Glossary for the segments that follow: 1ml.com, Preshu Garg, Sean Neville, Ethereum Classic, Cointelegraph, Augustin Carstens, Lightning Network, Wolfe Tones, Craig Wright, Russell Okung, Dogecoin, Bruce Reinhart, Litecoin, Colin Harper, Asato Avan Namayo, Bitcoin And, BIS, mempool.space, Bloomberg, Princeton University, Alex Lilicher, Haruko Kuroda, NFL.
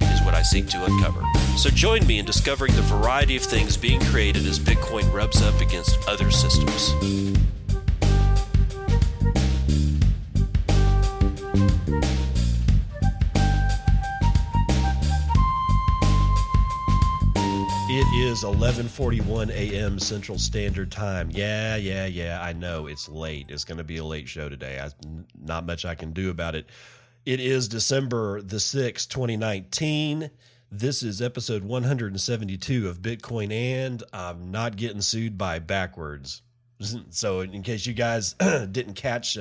is what I seek to uncover. So join me in discovering the variety of things being created as Bitcoin rubs up against other systems. It is 11:41 a.m. Central Standard Time. Yeah, I know it's late. It's going to be a late show today. Not much I can do about it. It is December the 6th, 2019. This is episode 172 of Bitcoin And. I'm not getting sued by Backwards. So in case you guys didn't catch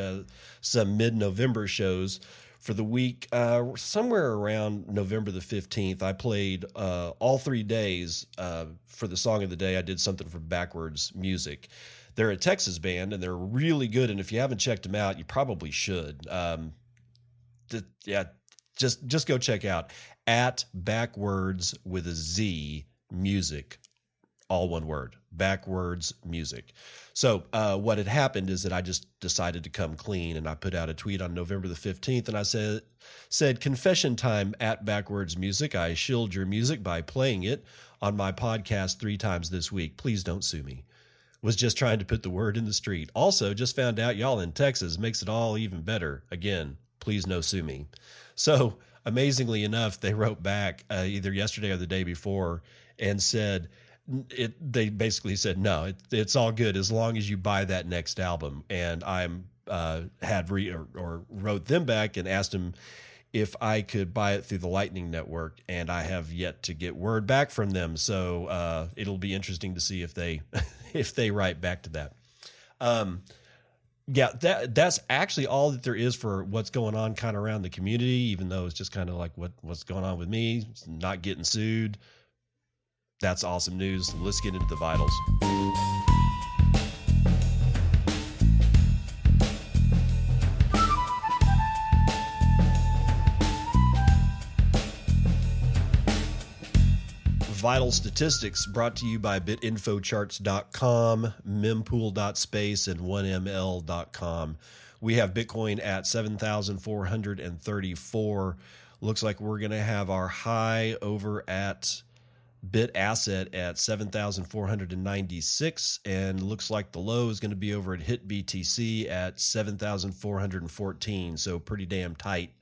some mid-November shows, for the week, somewhere around November the 15th, I played all 3 days for the song of the day. I did something from Backwards Music. They're a Texas band, and they're really good. And if you haven't checked them out, you probably should. Just go check out at Backwards with a Z Music, all one word, Backwards Music. So what had happened is that I just decided to come clean, and I put out a tweet on November the 15th, and I said, confession time at Backwards Music. I shilled your music by playing it on my podcast 3 times this week. Please don't sue me. Was just trying to put the word in the street. Also, just found out y'all in Texas makes it all even better. Again, please no sue me. So amazingly enough, they wrote back either yesterday or the day before and said, they basically said, no, it's all good as long as you buy that next album. And I wrote them back and asked them if I could buy it through the Lightning Network, and I have yet to get word back from them. So it'll be interesting to see if they write back to that. Yeah, that's actually all that there is for what's going on kind of around the community, even though it's just kind of like what's going on with me, not getting sued. That's awesome news. Let's get into the vitals. Vital statistics brought to you by bitinfocharts.com, mempool.space, and 1ml.com. We have Bitcoin at 7,434. Looks like we're going to have our high over at BitAsset at 7,496, and looks like the low is going to be over at HitBTC at 7,414, so pretty damn tight.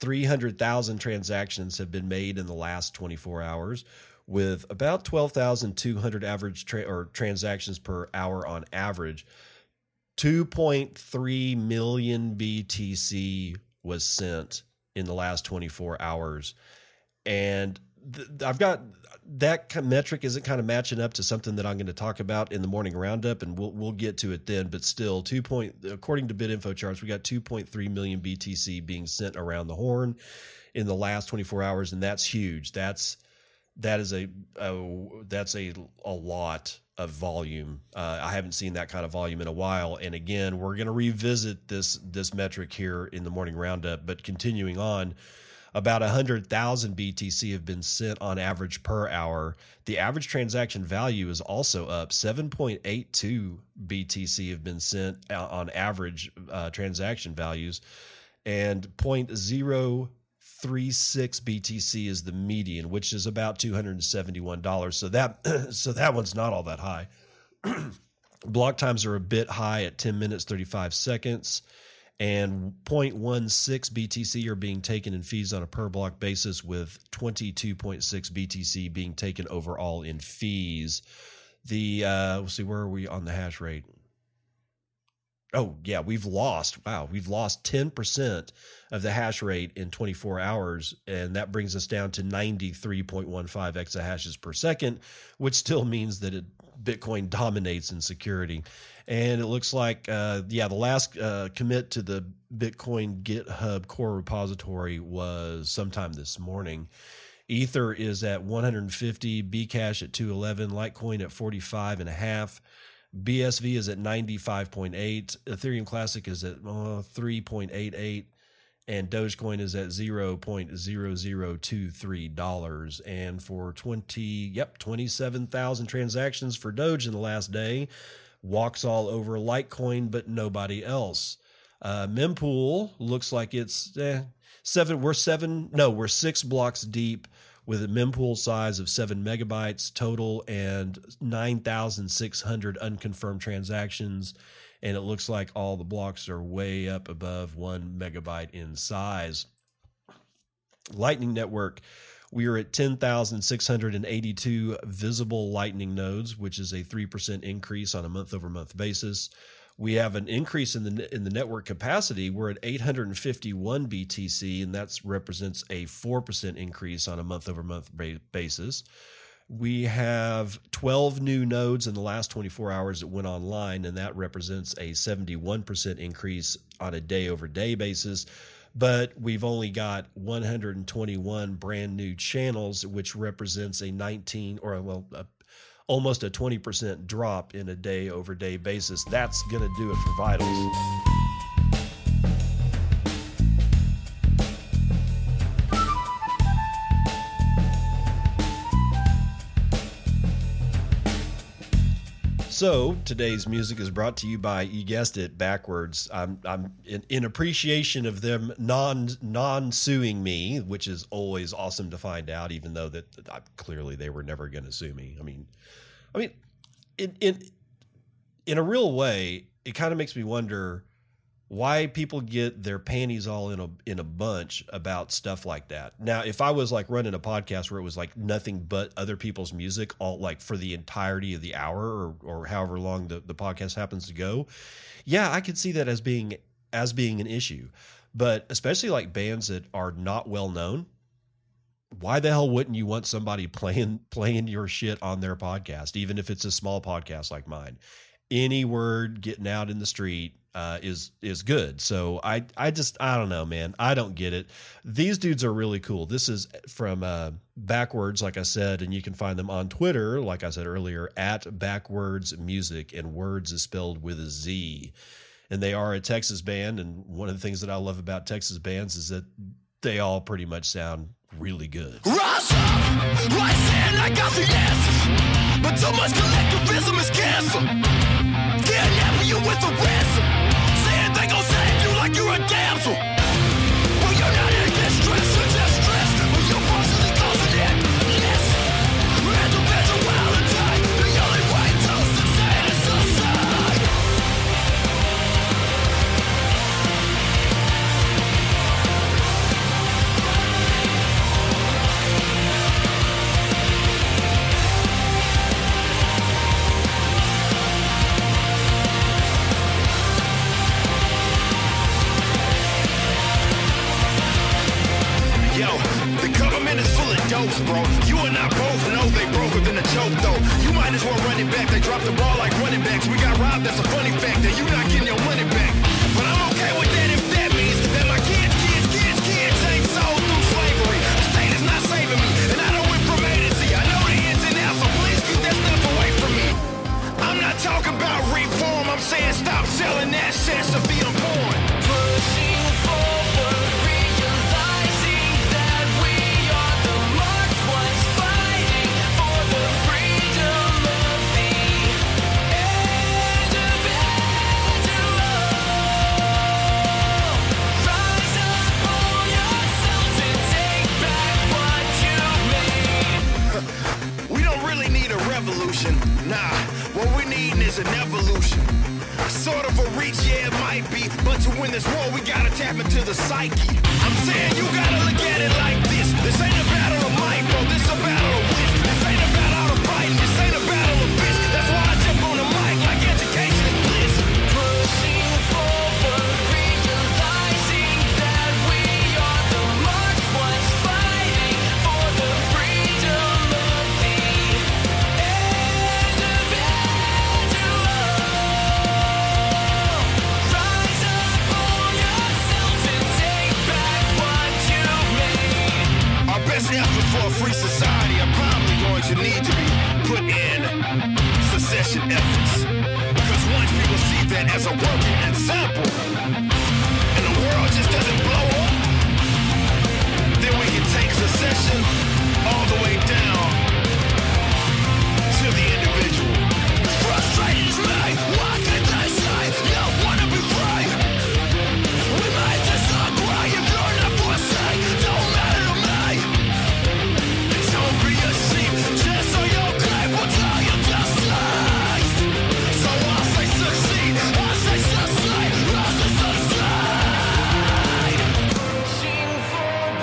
300,000 transactions have been made in the last 24 hours, with about 12,200 average transactions per hour on average. 2.3 million BTC was sent in the last 24 hours. And I've got that metric isn't kind of matching up to something that I'm going to talk about in the morning roundup, and we'll get to it then. But still, according to BitInfo charts, we got 2.3 million BTC being sent around the horn in the last 24 hours, and that's huge. That's a lot of volume. I haven't seen that kind of volume in a while. And again, we're going to revisit this metric here in the morning roundup. But continuing on. About 100,000 BTC have been sent on average per hour. The average transaction value is also up. 7.82 BTC have been sent on average transaction values, and 0.036 BTC is the median, which is about $271. So that one's not all that high. Block times are a bit high at 10 minutes, 35 seconds. And 0.16 BTC are being taken in fees on a per block basis, with 22.6 BTC being taken overall in fees. We'll see, where are we on the hash rate? Oh yeah, we've lost 10% of the hash rate in 24 hours. And that brings us down to 93.15 exahashes per second, which still means that Bitcoin dominates in security. And it looks like, the last commit to the Bitcoin GitHub core repository was sometime this morning. Ether is at 150, Bcash at 211, Litecoin at 45.5, BSV is at 95.8, Ethereum Classic is at 3.88, and Dogecoin is at $0.0023. And for 27,000 transactions for Doge in the last day, walks all over Litecoin, but nobody else. Mempool looks like it's we're 6 blocks deep with a mempool size of 7 megabytes total and 9,600 unconfirmed transactions. And it looks like all the blocks are way up above 1 megabyte in size. Lightning Network, we are at 10,682 visible Lightning nodes, which is a 3% increase on a month-over-month basis. We have an increase in the network capacity. We're at 851 BTC, and that represents a 4% increase on a month-over-month basis. We have 12 new nodes in the last 24 hours that went online, and that represents a 71% increase on a day-over-day basis. But we've only got 121 brand new channels, which represents almost a 20% drop in a day-over-day basis. That's going to do it for Vitals. So today's music is brought to you by, you guessed it, Backwards. I'm in appreciation of them non-suing me, which is always awesome to find out, even though that clearly they were never going to sue me. I mean, in a real way, it kind of makes me wonder why people get their panties all in a bunch about stuff like that. Now, if I was like running a podcast where it was like nothing but other people's music all like for the entirety of the hour or however long the podcast happens to go, yeah, I could see that as being an issue. But especially like bands that are not well known, why the hell wouldn't you want somebody playing your shit on their podcast, even if it's a small podcast like mine? Any word getting out in the street is good. So I don't know, man. I don't get it. These dudes are really cool. This is from Backwards, like I said, and you can find them on Twitter, like I said earlier, at Backwards Music, and Words is spelled with a Z. And they are a Texas band, and one of the things that I love about Texas bands is that they all pretty much sound really good. Rise up, rise in, I got the answers, but too much collectivism is cancer. Kidnapping you with a ransom, saying they gon' save you like you're a damsel. Well, you're not in distress, you're just stressed, but you're partially causing it. Yes, individuality, the only way to sustain is suicide. Bro, you and I both know they broker than a joke, though. You might as well run it back. They dropped the ball like running backs. We got robbed, that's a funny fact. That you not getting your money back. But I'm okay with that if that means that my kids ain't sold through slavery. The state is not saving me, and I don't win from A to Z. I know the ins and outs, so please keep that stuff away from me. I'm not talking about reform. I'm saying stop selling assets to be unborn. Pushing forward. Nah, what we need is an evolution. Sort of a reach, yeah, it might be. But to win this war, we gotta tap into the psyche. I'm saying you gotta look at it like this. This ain't a battle of might, bro. This a battle of wits. This ain't a battle of fighting. This ain't a battle of bitch. That's why I jump on the mic like education is bliss. Pushing forward, realizing that we are the marked ones fighting for the freedom of the secession efforts. Because once people see that as a working example, and the world just doesn't blow up, then we can take secession all the way down to the individual. Frustrates me, why did they say you wanna be free? We might disagree if you're not pussy, don't matter to me. Don't be a sheep, just so your claim will tell you just lies. So I say succeed, I say succeed, I say succeed. Pushing forward,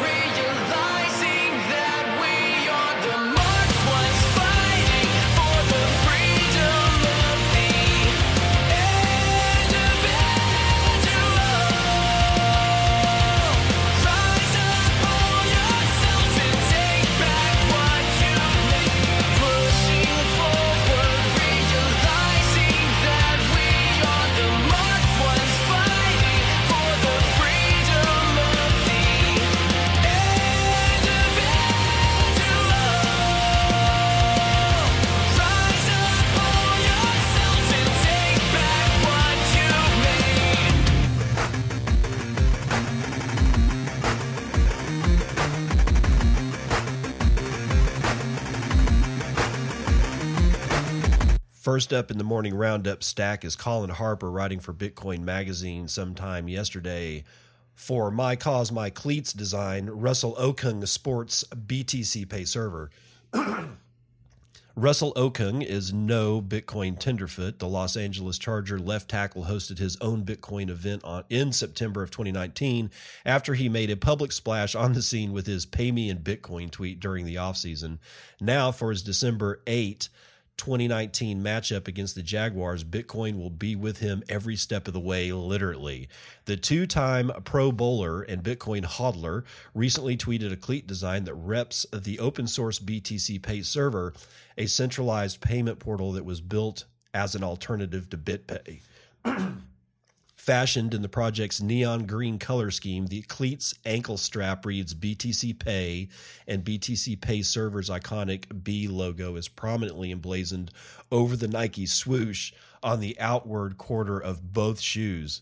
realizing that we are the marked ones fighting for the freedom of the individual. Rise up for yourself and take back what you need. Pushing forward, realizing that we are the marked ones fighting for the freedom of the individual. Rise up for yourself and take back what you need. First up in the morning roundup stack is Colin Harper writing for Bitcoin Magazine sometime yesterday. For My Cause, My Cleats design, Russell Okung sports BTC Pay Server. Russell Okung is no Bitcoin tenderfoot. The Los Angeles Charger left tackle hosted his own Bitcoin event in September of 2019 after he made a public splash on the scene with his "Pay Me in Bitcoin" tweet during the offseason. Now for his December 8, 2019 matchup against the Jaguars, Bitcoin will be with him every step of the way, literally. The two-time Pro Bowler and Bitcoin hodler recently tweeted a cleat design that reps the open-source BTC Pay Server, a centralized payment portal that was built as an alternative to BitPay. Fashioned in the project's neon green color scheme, the cleat's ankle strap reads BTC Pay, and BTC Pay Server's iconic B logo is prominently emblazoned over the Nike swoosh on the outward quarter of both shoes.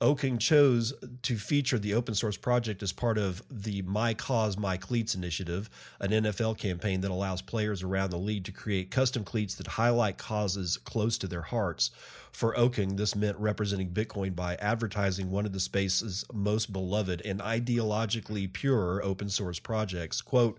Okung chose to feature the open source project as part of the My Cause, My Cleats initiative, an NFL campaign that allows players around the league to create custom cleats that highlight causes close to their hearts. For Okung, this meant representing Bitcoin by advertising one of the space's most beloved and ideologically pure open source projects. Quote,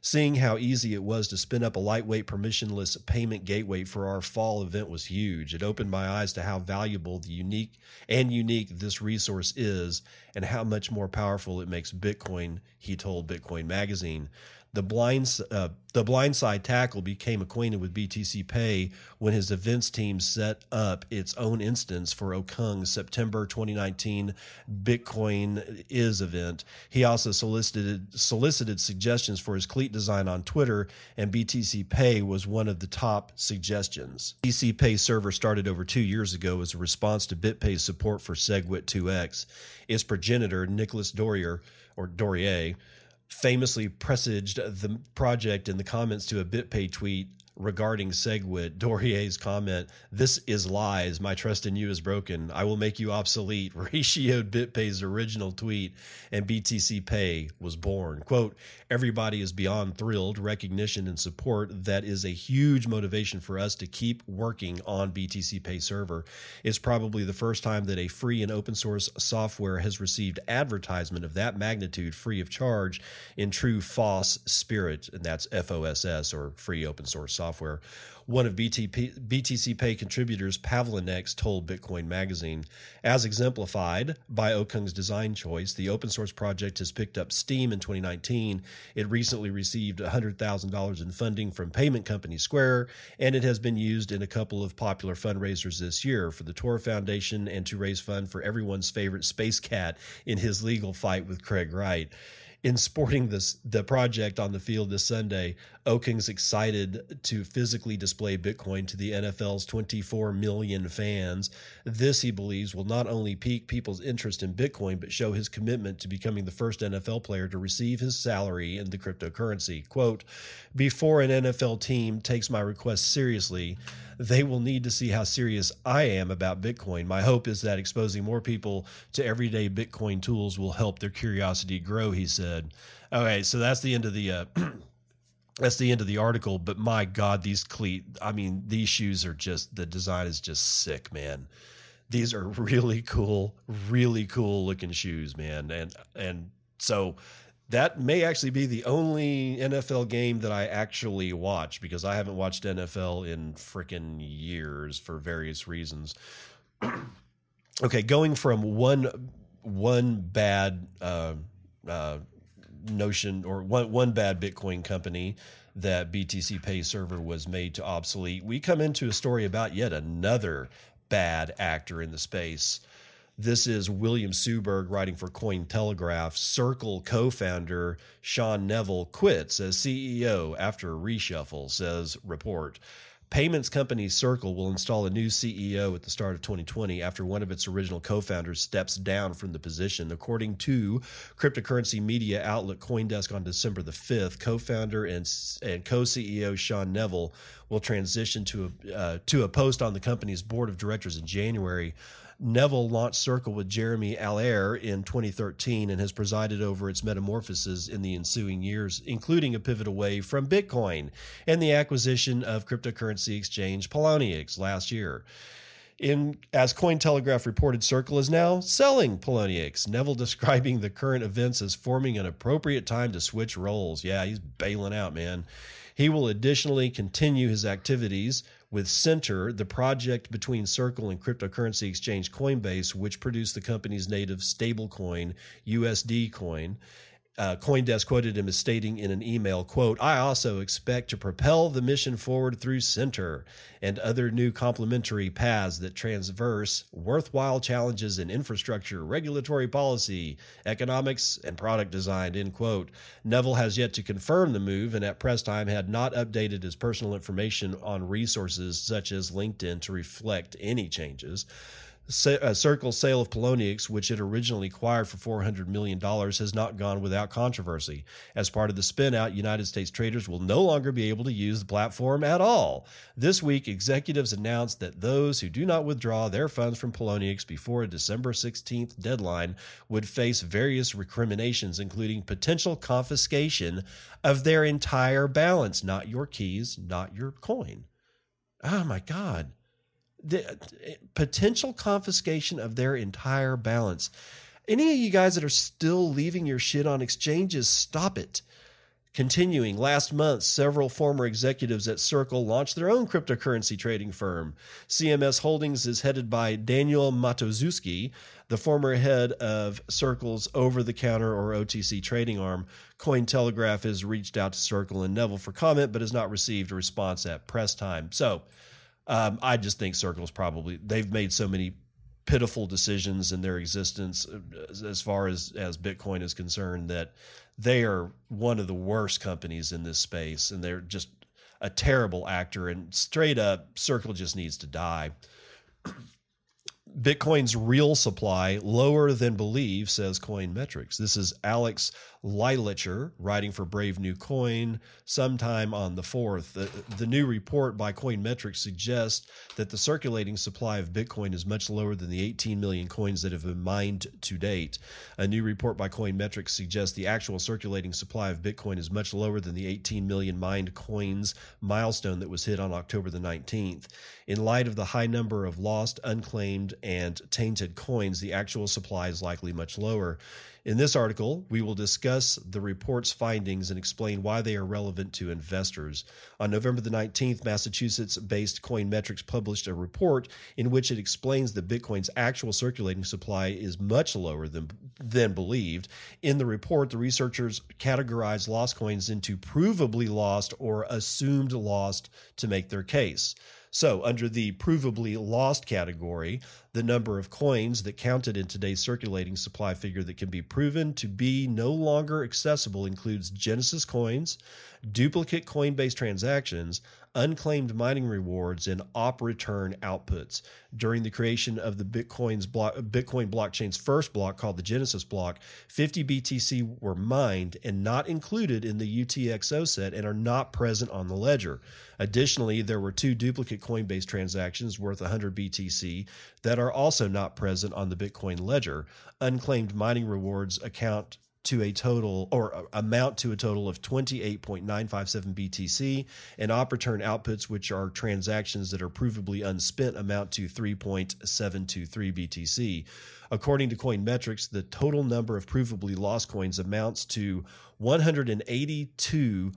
"Seeing how easy it was to spin up a lightweight, permissionless payment gateway for our fall event was huge. It opened my eyes to how valuable and unique this resource is and how much more powerful it makes Bitcoin," he told Bitcoin Magazine. The blindside tackle became acquainted with BTC Pay when his events team set up its own instance for Okung's September 2019 Bitcoin Is event. He also solicited suggestions for his cleat design on Twitter, and BTC Pay was one of the top suggestions. BTC Pay Server started over 2 years ago as a response to BitPay's support for SegWit 2x. Its progenitor, Nicholas Dorier, famously presaged the project in the comments to a BitPay tweet regarding SegWit. Dorier's comment, "This is lies. My trust in you is broken. I will make you obsolete," ratioed BitPay's original tweet, and BTC Pay was born. Quote, "Everybody is beyond thrilled. Recognition and support. That is a huge motivation for us to keep working on BTC Pay Server. It's probably the first time that a free and open source software has received advertisement of that magnitude free of charge in true FOSS spirit," and that's FOSS, or free open source software. One of BTC Pay contributors, Poloniex, told Bitcoin Magazine, "As exemplified by Okung's design choice, the open source project has picked up steam in 2019. It recently received $100,000 in funding from payment company Square, and it has been used in a couple of popular fundraisers this year for the Tor Foundation and to raise funds for everyone's favorite space cat in his legal fight with Craig Wright. in sporting the project on the field this Sunday, Okung's excited to physically display Bitcoin to the NFL's 24 million fans. This, he believes, will not only pique people's interest in Bitcoin, but show his commitment to becoming the first NFL player to receive his salary in the cryptocurrency. Quote, "Before an NFL team takes my request seriously, they will need to see how serious I am about Bitcoin. My hope is that exposing more people to everyday Bitcoin tools will help their curiosity grow," he said. Okay, so that's the end of the that's the end of the article. But my God, these these shoes are just, the design is just sick, man. These are really cool looking shoes, man. And so that may actually be the only NFL game that I actually watch, because I haven't watched NFL in freaking years for various reasons. Okay, going from one bad notion or one bad Bitcoin company that BTC Pay Server was made to obsolete, we come into a story about yet another bad actor in the space. This is William Suberg writing for Cointelegraph. Circle co-founder Sean Neville quits as CEO after a reshuffle, says report. Payments company Circle will install a new CEO at the start of 2020 after one of its original co-founders steps down from the position. According to cryptocurrency media outlet Coindesk on December the 5th, co-founder and co-CEO Sean Neville will transition to a post on the company's board of directors in January. Neville launched Circle with Jeremy Allaire in 2013 and has presided over its metamorphoses in the ensuing years, including a pivot away from Bitcoin and the acquisition of cryptocurrency exchange Poloniex last year. As Cointelegraph reported, Circle is now selling Poloniex, Neville describing the current events as forming an appropriate time to switch roles. Yeah, he's bailing out, man. He will additionally continue his activities with Center, the project between Circle and cryptocurrency exchange Coinbase, which produced the company's native stablecoin, USD Coin. Coindesk quoted him as stating in an email, quote, "I also expect to propel the mission forward through Center and other new complementary paths that transverse worthwhile challenges in infrastructure, regulatory policy, economics, and product design," end quote. Neville has yet to confirm the move and at press time had not updated his personal information on resources such as LinkedIn to reflect any changes. Circle's sale of Poloniex, which it originally acquired for $400 million, has not gone without controversy. As part of the spin-out, United States traders will no longer be able to use the platform at all. This week, executives announced that those who do not withdraw their funds from Poloniex before a December 16th deadline would face various recriminations, including potential confiscation of their entire balance. Not your keys, not your coin. Oh, my God. The potential confiscation of their entire balance. Any of you guys that are still leaving your shit on exchanges, stop it. Continuing, last month, several former executives at Circle launched their own cryptocurrency trading firm. CMS Holdings is headed by Daniel Matoszewski, the former head of Circle's over-the-counter or OTC trading arm. Cointelegraph has reached out to Circle and Neville for comment, but has not received a response at press time. So, I just think Circle's probably, they've made so many pitiful decisions in their existence as far as Bitcoin is concerned that they are one of the worst companies in this space, and they're just a terrible actor, and straight up Circle just needs to die. Bitcoin's real supply lower than believed, says Coin Metrics. This is Alex Lilicher writing for Brave New Coin sometime on the 4th. The new report by Coin Metrics suggests that the circulating supply of Bitcoin is much lower than the 18 million coins that have been mined to date. A new report by Coin Metrics suggests the actual circulating supply of Bitcoin is much lower than the 18 million mined coins milestone that was hit on October the 19th. In light of the high number of lost, unclaimed, and tainted coins, the actual supply is likely much lower. In this article, we will discuss the report's findings and explain why they are relevant to investors. On November the 19th, Massachusetts-based Coinmetrics published a report in which it explains that Bitcoin's actual circulating supply is much lower than believed. In the report, the researchers categorized lost coins into provably lost or assumed lost to make their case. So under the provably lost category, the number of coins that counted in today's circulating supply figure that can be proven to be no longer accessible includes Genesis coins, duplicate Coinbase transactions, unclaimed mining rewards, and op return outputs. During the creation of the Bitcoin blockchain's first block, called the Genesis block, 50 BTC were mined and not included in the UTXO set and are not present on the ledger. Additionally, there were two duplicate Coinbase transactions worth 100 BTC that are also not present on the Bitcoin ledger. Unclaimed mining rewards amount to a total of 28.957 BTC, and op return outputs, which are transactions that are provably unspent, amount to 3.723 BTC. According to Coin Metrics, the total number of provably lost coins amounts to 182.67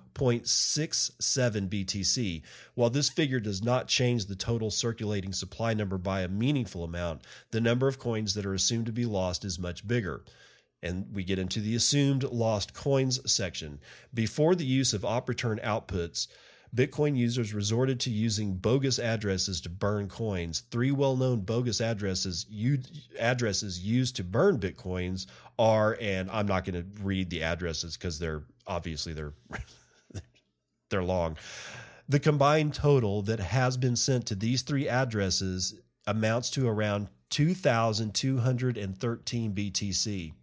BTC. While this figure does not change the total circulating supply number by a meaningful amount, the number of coins that are assumed to be lost is much bigger. And we get into the assumed lost coins section. Before the use of op return outputs, Bitcoin users resorted to using bogus addresses to burn coins. Three well-known bogus addresses used to burn Bitcoins are, and I'm not going to read the addresses because they're they're long. The combined total that has been sent to these three addresses amounts to around 2,213 BTC.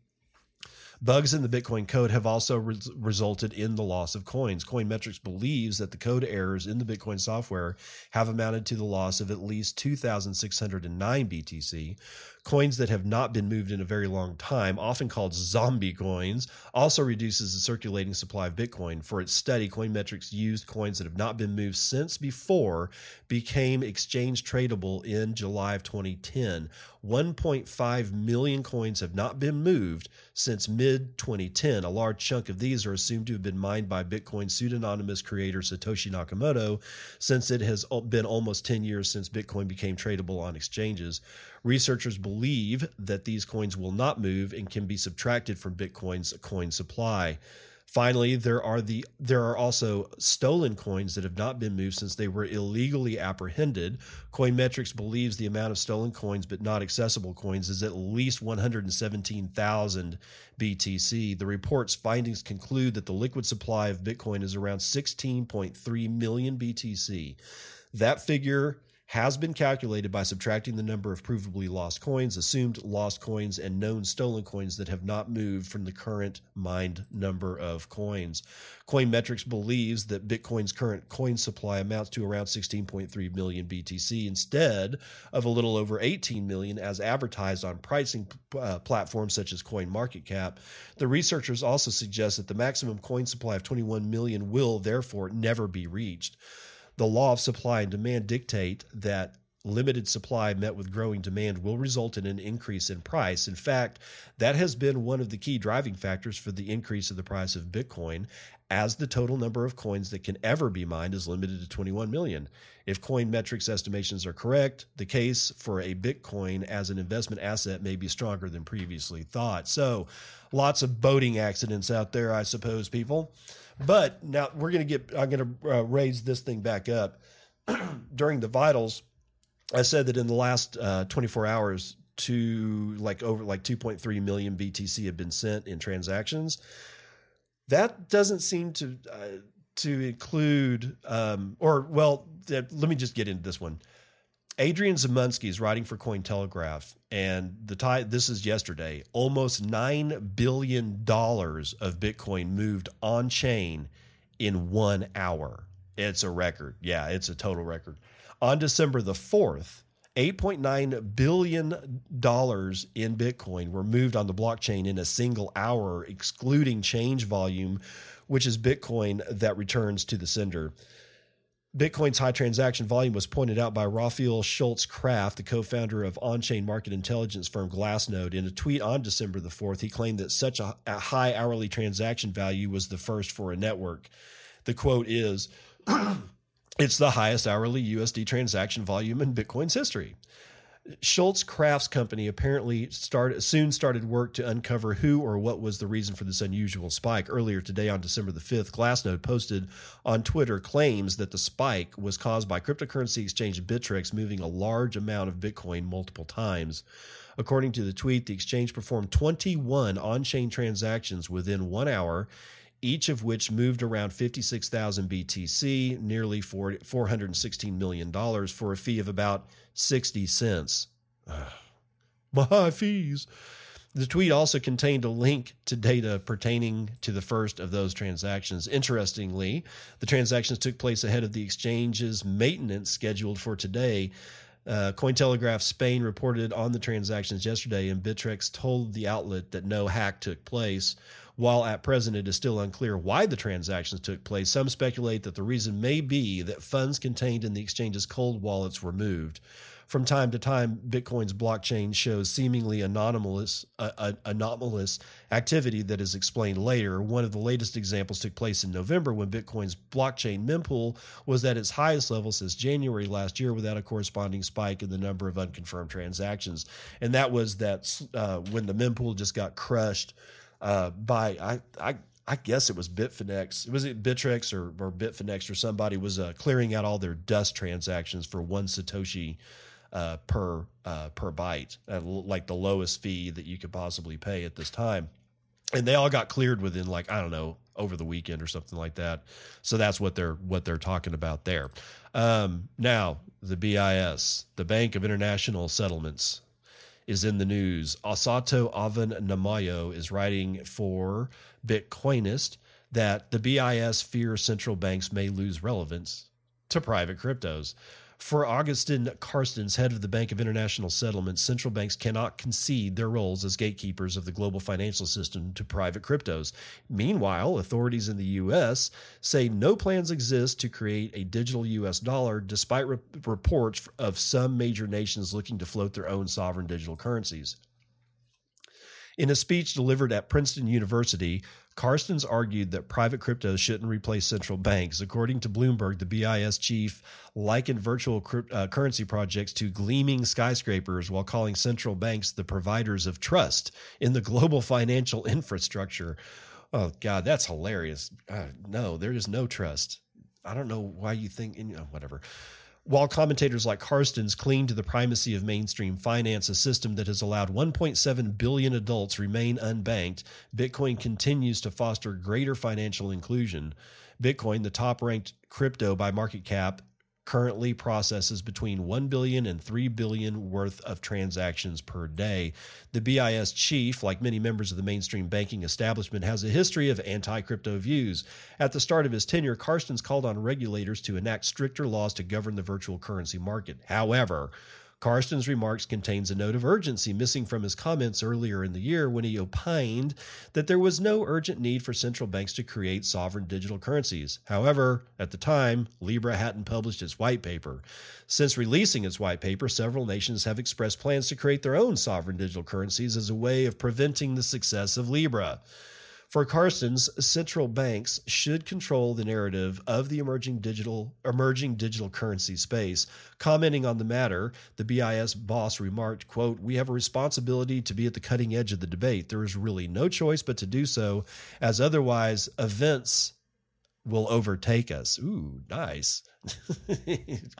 Bugs in the Bitcoin code have also resulted in the loss of coins. Coinmetrics believes that the code errors in the Bitcoin software have amounted to the loss of at least 2,609 BTC. Coins that have not been moved in a very long time, often called zombie coins, also reduces the circulating supply of Bitcoin. For its study, Coinmetrics used coins that have not been moved since before became exchange tradable in July of 2010. 1.5 million coins have not been moved since mid-2010. A large chunk of these are assumed to have been mined by Bitcoin pseudonymous creator Satoshi Nakamoto, since it has been almost 10 years since Bitcoin became tradable on exchanges. Researchers believe that these coins will not move and can be subtracted from Bitcoin's coin supply. Finally, there are also stolen coins that have not been moved since they were illegally apprehended. Coinmetrics believes the amount of stolen coins but not accessible coins is at least 117,000 BTC. The report's findings conclude that the liquid supply of Bitcoin is around 16.3 million BTC. That figure has been calculated by subtracting the number of provably lost coins, assumed lost coins, and known stolen coins that have not moved from the current mined number of coins. Coinmetrics believes that Bitcoin's current coin supply amounts to around 16.3 million BTC instead of a little over 18 million as advertised on pricing platforms such as CoinMarketCap. The researchers also suggest that the maximum coin supply of 21 million will therefore never be reached. The law of supply and demand dictate that limited supply met with growing demand will result in an increase in price. In fact, that has been one of the key driving factors for the increase of the price of Bitcoin, as the total number of coins that can ever be mined is limited to 21 million. If Coinmetrics estimations are correct, the case for a Bitcoin as an investment asset may be stronger than previously thought. So lots of boating accidents out there, I suppose, people. But now I'm going to raise this thing back up. During the vitals, I said that in the last 24 hours, over 2.3 million BTC had been sent in transactions. That doesn't seem to include, let me just get into this one. Adrian Zemunsky is writing for Cointelegraph, and this is yesterday. Almost $9 billion of Bitcoin moved on-chain in 1 hour. It's a record. Yeah, it's a total record. On December the 4th, $8.9 billion in Bitcoin were moved on the blockchain in a single hour, excluding change volume, which is Bitcoin that returns to the sender. Bitcoin's high transaction volume was pointed out by Raphael Schultz-Kraft, the co-founder of on-chain market intelligence firm Glassnode. In a tweet on December the 4th, he claimed that such a high hourly transaction value was the first for a network. The quote is, "It's the highest hourly USD transaction volume in Bitcoin's history." Schultz Crafts Company apparently soon started work to uncover who or what was the reason for this unusual spike. Earlier today on December the 5th, Glassnode posted on Twitter claims that the spike was caused by cryptocurrency exchange Bittrex moving a large amount of Bitcoin multiple times. According to the tweet, the exchange performed 21 on-chain transactions within 1 hour, each of which moved around 56,000 BTC, nearly $416 million, for a fee of about 60 cents. My fees. The tweet also contained a link to data pertaining to the first of those transactions. Interestingly, the transactions took place ahead of the exchange's maintenance scheduled for today. Cointelegraph Spain reported on the transactions yesterday, and Bittrex told the outlet that no hack took place. While at present it is still unclear why the transactions took place, some speculate that the reason may be that funds contained in the exchange's cold wallets were moved. From time to time, Bitcoin's blockchain shows seemingly anomalous activity that is explained later. One of the latest examples took place in November when Bitcoin's blockchain mempool was at its highest level since January last year without a corresponding spike in the number of unconfirmed transactions. And that was when the mempool just got crushed by, I guess it was Bitfinex. Was it Bittrex or Bitfinex or somebody was clearing out all their dust transactions for one Satoshi per byte, like the lowest fee that you could possibly pay at this time. And they all got cleared within over the weekend or something like that. So that's what they're talking about there. Now the BIS, the Bank of International Settlements, is in the news. Asato Avan Namayo is writing for Bitcoinist that the BIS fears central banks may lose relevance to private cryptos. For Augustin Carstens, head of the Bank of International Settlements, central banks cannot concede their roles as gatekeepers of the global financial system to private cryptos. Meanwhile, authorities in the U.S. say no plans exist to create a digital U.S. dollar, despite reports of some major nations looking to float their own sovereign digital currencies. In a speech delivered at Princeton University, Carstens argued that private cryptos shouldn't replace central banks. According to Bloomberg, the BIS chief likened virtual currency projects to gleaming skyscrapers while calling central banks the providers of trust in the global financial infrastructure. Oh, God, that's hilarious. No, there is no trust. I don't know why you think whatever. While commentators like Carstens cling to the primacy of mainstream finance, a system that has allowed 1.7 billion adults remain unbanked, Bitcoin continues to foster greater financial inclusion. Bitcoin, the top-ranked crypto by market cap, currently processes between 1 billion and 3 billion worth of transactions per day. The BIS chief, like many members of the mainstream banking establishment, has a history of anti-crypto views. At the start of his tenure, Carstens called on regulators to enact stricter laws to govern the virtual currency market. However, Carstens' remarks contains a note of urgency missing from his comments earlier in the year when he opined that there was no urgent need for central banks to create sovereign digital currencies. However, at the time, Libra hadn't published its white paper. Since releasing its white paper, several nations have expressed plans to create their own sovereign digital currencies as a way of preventing the success of Libra. For Carstens, central banks should control the narrative of the emerging digital currency space. Commenting on the matter, the BIS boss remarked, quote, "We have a responsibility to be at the cutting edge of the debate. There is really no choice but to do so, as otherwise events will overtake us." Ooh, nice.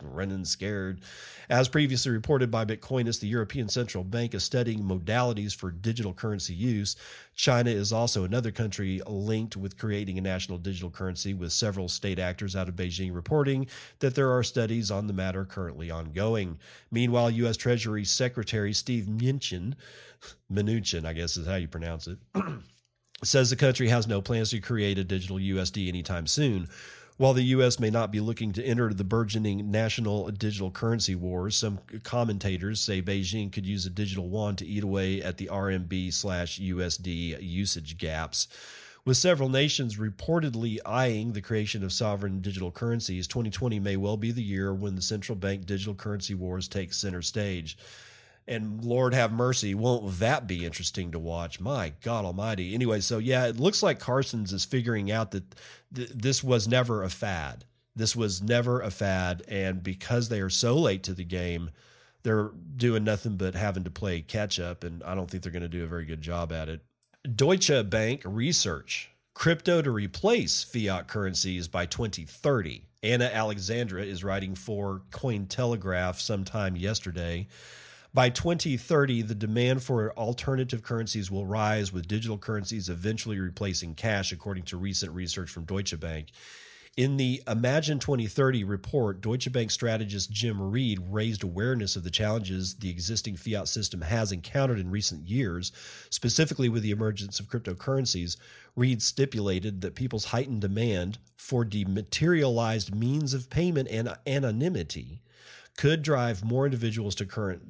Running scared. As previously reported by Bitcoinist, the European Central Bank is studying modalities for digital currency use. China is also another country linked with creating a national digital currency, with several state actors out of Beijing reporting that there are studies on the matter currently ongoing. Meanwhile, U.S. Treasury Secretary Steve Mnuchin, I guess is how you pronounce it, says the country has no plans to create a digital USD anytime soon. While the U.S. may not be looking to enter the burgeoning national digital currency wars, some commentators say Beijing could use a digital wand to eat away at the RMB/USD usage gaps. With several nations reportedly eyeing the creation of sovereign digital currencies, 2020 may well be the year when the central bank digital currency wars take center stage. And Lord have mercy, won't that be interesting to watch? My God almighty. Anyway, so yeah, it looks like Carstens is figuring out that this was never a fad. This was never a fad. And because they are so late to the game, they're doing nothing but having to play catch up, and I don't think they're going to do a very good job at it. Deutsche Bank research, crypto to replace fiat currencies by 2030. Anna Alexandra is writing for Cointelegraph sometime yesterday. By 2030, the demand for alternative currencies will rise, with digital currencies eventually replacing cash, according to recent research from Deutsche Bank. In the Imagine 2030 report, Deutsche Bank strategist Jim Reed raised awareness of the challenges the existing fiat system has encountered in recent years, specifically with the emergence of cryptocurrencies. Reed stipulated that people's heightened demand for dematerialized means of payment and anonymity could drive more individuals to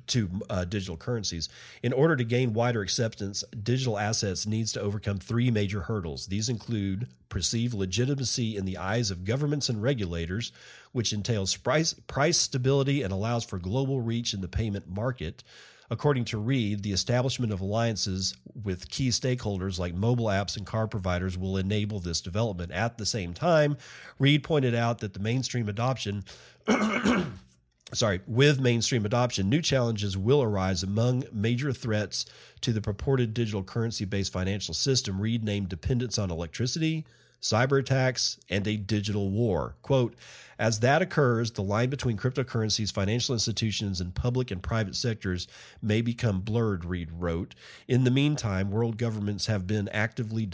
digital currencies. In order to gain wider acceptance, digital assets needs to overcome three major hurdles. These include perceived legitimacy in the eyes of governments and regulators, which entails price stability and allows for global reach in the payment market. According to Reed, the establishment of alliances with key stakeholders like mobile apps and car providers will enable this development. At the same time, Reed pointed out that with mainstream adoption, new challenges will arise among major threats to the purported digital currency-based financial system. Reed named dependence on electricity, cyber attacks, and a digital war. Quote, as that occurs, the line between cryptocurrencies, financial institutions, and public and private sectors may become blurred, Reed wrote. In the meantime, world governments have been actively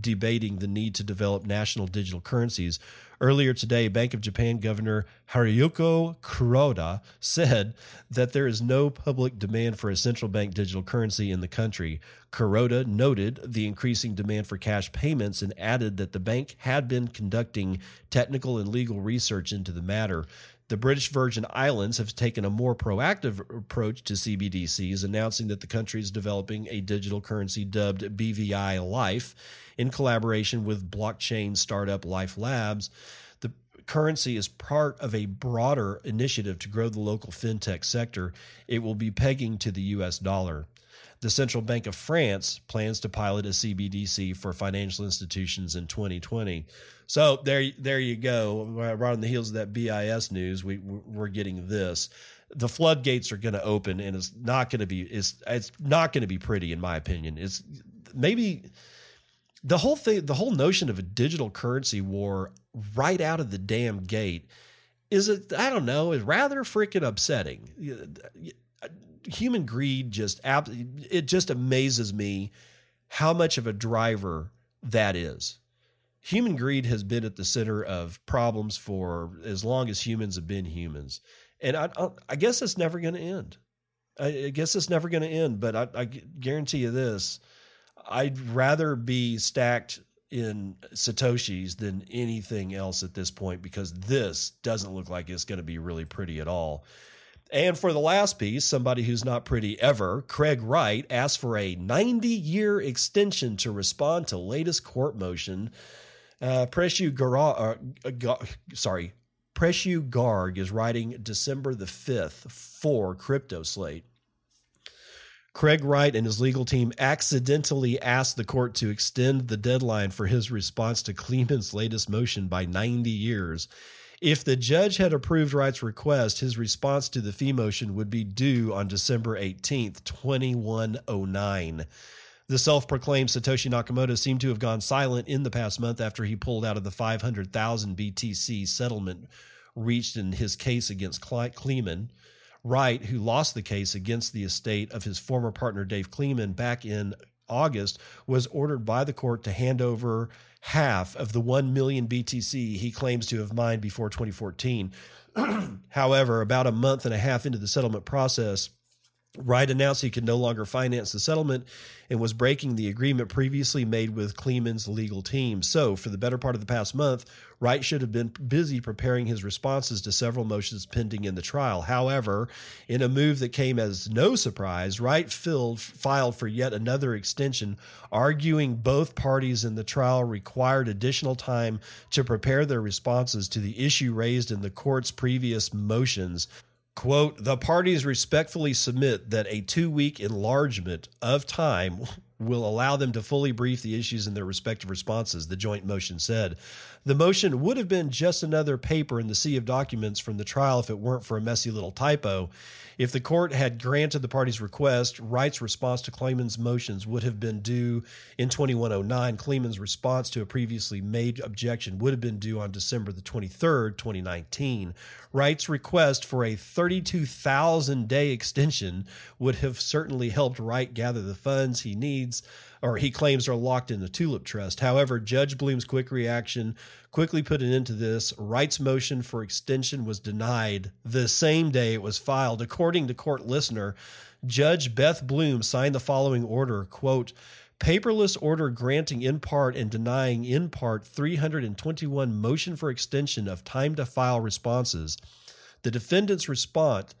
debating the need to develop national digital currencies. Earlier today, Bank of Japan Governor Haruko Kuroda said that there is no public demand for a central bank digital currency in the country. Kuroda noted the increasing demand for cash payments and added that the bank had been conducting technical and legal research into the matter. The British Virgin Islands have taken a more proactive approach to CBDCs, announcing that the country is developing a digital currency dubbed BVI Life in collaboration with blockchain startup Life Labs. The currency is part of a broader initiative to grow the local fintech sector. It will be pegging to the U.S. dollar. The Central Bank of France plans to pilot a CBDC for financial institutions in 2020. So there you go. Right on the heels of that BIS news, we're getting this. The floodgates are going to open, and it's not going to be pretty, in my opinion. It's maybe the whole thing, the whole notion of a digital currency war right out of the damn gate is rather freaking upsetting. Human greed just amazes me how much of a driver that is. Human greed has been at the center of problems for as long as humans have been humans, and I guess it's never going to end. But I guarantee you this: I'd rather be stacked in Satoshis than anything else at this point, because this doesn't look like it's going to be really pretty at all. And for the last piece, somebody who's not pretty ever, Craig Wright, asked for a 90-year extension to respond to latest court motion. Preshu Garg is writing December the 5th for Crypto Slate. Craig Wright and his legal team accidentally asked the court to extend the deadline for his response to Clement's latest motion by 90 years. If the judge had approved Wright's request, his response to the fee motion would be due on December 18th, 2109. The self-proclaimed Satoshi Nakamoto seemed to have gone silent in the past month after he pulled out of the 500,000 BTC settlement reached in his case against Kleeman. Wright, who lost the case against the estate of his former partner Dave Kleeman back in August, was ordered by the court to hand over half of the 1 million BTC he claims to have mined before 2014. However, about a month and a half into the settlement process, Wright announced he could no longer finance the settlement and was breaking the agreement previously made with Kleeman's legal team. So, for the better part of the past month, Wright should have been busy preparing his responses to several motions pending in the trial. However, in a move that came as no surprise, Wright filed for yet another extension, arguing both parties in the trial required additional time to prepare their responses to the issue raised in the court's previous motions. Quote, the parties respectfully submit that a 2-week enlargement of time will allow them to fully brief the issues in their respective responses, the joint motion said. The motion would have been just another paper in the sea of documents from the trial if it weren't for a messy little typo. If the court had granted the party's request, Wright's response to Clayman's motions would have been due in 2109. Clayman's response to a previously made objection would have been due on December the 23rd, 2019. Wright's request for a 32,000-day extension would have certainly helped Wright gather the funds he needs, or he claims are locked in the Tulip Trust. However, Judge Bloom's quick reaction quickly put an end to this. Wright's motion for extension was denied the same day it was filed. According to Court Listener, Judge Beth Bloom signed the following order, quote, paperless order granting in part and denying in part 321 motion for extension of time to file responses. The defendant's response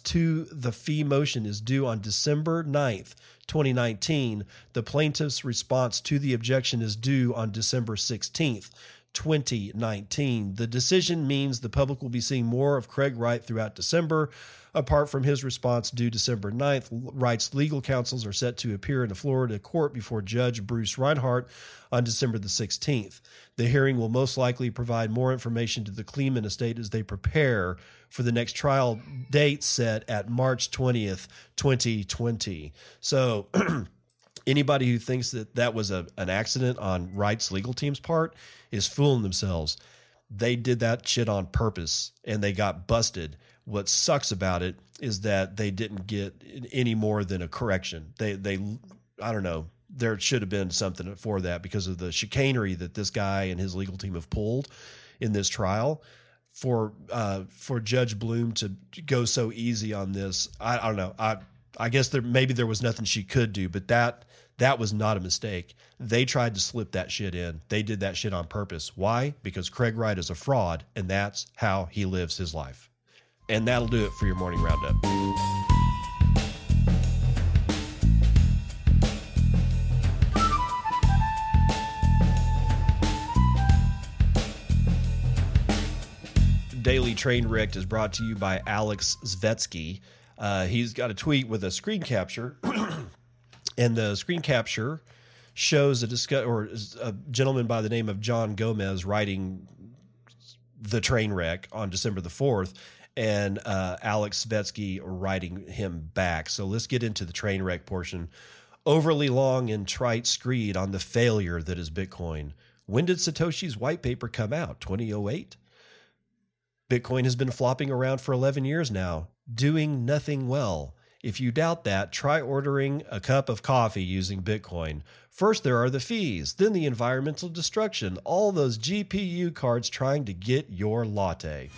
to the fee motion is due on December 9th, 2019. The plaintiff's response to the objection is due on December 16th, 2019. The decision means the public will be seeing more of Craig Wright throughout December. Apart from his response due December 9th, Wright's legal counsels are set to appear in a Florida court before Judge Bruce Reinhart on December the 16th. The hearing will most likely provide more information to the Cleman estate as they prepare for the next trial date set at March 20th, 2020. So anybody who thinks that that was an accident on Wright's legal team's part is fooling themselves. They did that shit on purpose, and they got busted. What sucks about it is that they didn't get any more than a correction. They I don't know. There should have been something for that because of the chicanery that this guy and his legal team have pulled in this trial. For Judge Bloom to go so easy on this, I don't know. I guess maybe there was nothing she could do, but that was not a mistake. They tried to slip that shit in. They did that shit on purpose. Why? Because Craig Wright is a fraud, and that's how he lives his life. And that'll do it for your morning roundup. Daily Train Wrecked is brought to you by Alex Zvetsky. He's got a tweet with a screen capture, and the screen capture shows a gentleman by the name of John Gomez riding the train wreck on December the 4th. And Alex Svetsky writing him back. So let's get into the train wreck portion. Overly long and trite screed on the failure that is Bitcoin. When did Satoshi's white paper come out? 2008? Bitcoin has been flopping around for 11 years now, doing nothing well. If you doubt that, try ordering a cup of coffee using Bitcoin. First, there are the fees, then the environmental destruction, all those GPU cards trying to get your latte.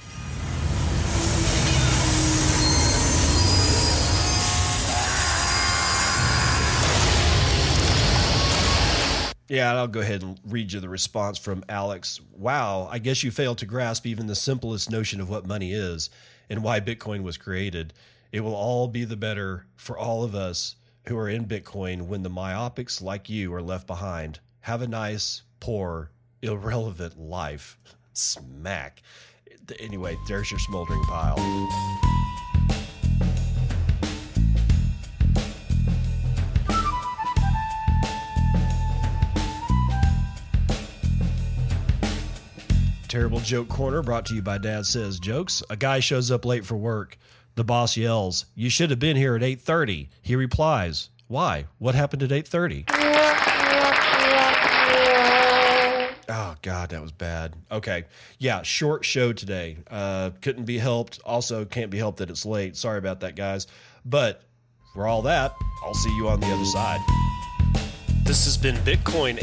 Yeah, I'll go ahead and read you the response from Alex. Wow, I guess you failed to grasp even the simplest notion of what money is and why Bitcoin was created. It will all be the better for all of us who are in Bitcoin when the myopics like you are left behind. Have a nice, poor, irrelevant life. Smack. Anyway, there's your smoldering pile. Terrible Joke Corner brought to you by Dad Says Jokes. A guy shows up late for work. The boss yells, "You should have been here at 8:30. He replies, "Why? What happened at 8:30? Oh, God, that was bad. Okay. Yeah, short show today. Couldn't be helped. Also, can't be helped that it's late. Sorry about that, guys. But for all that, I'll see you on the other side. This has been Bitcoin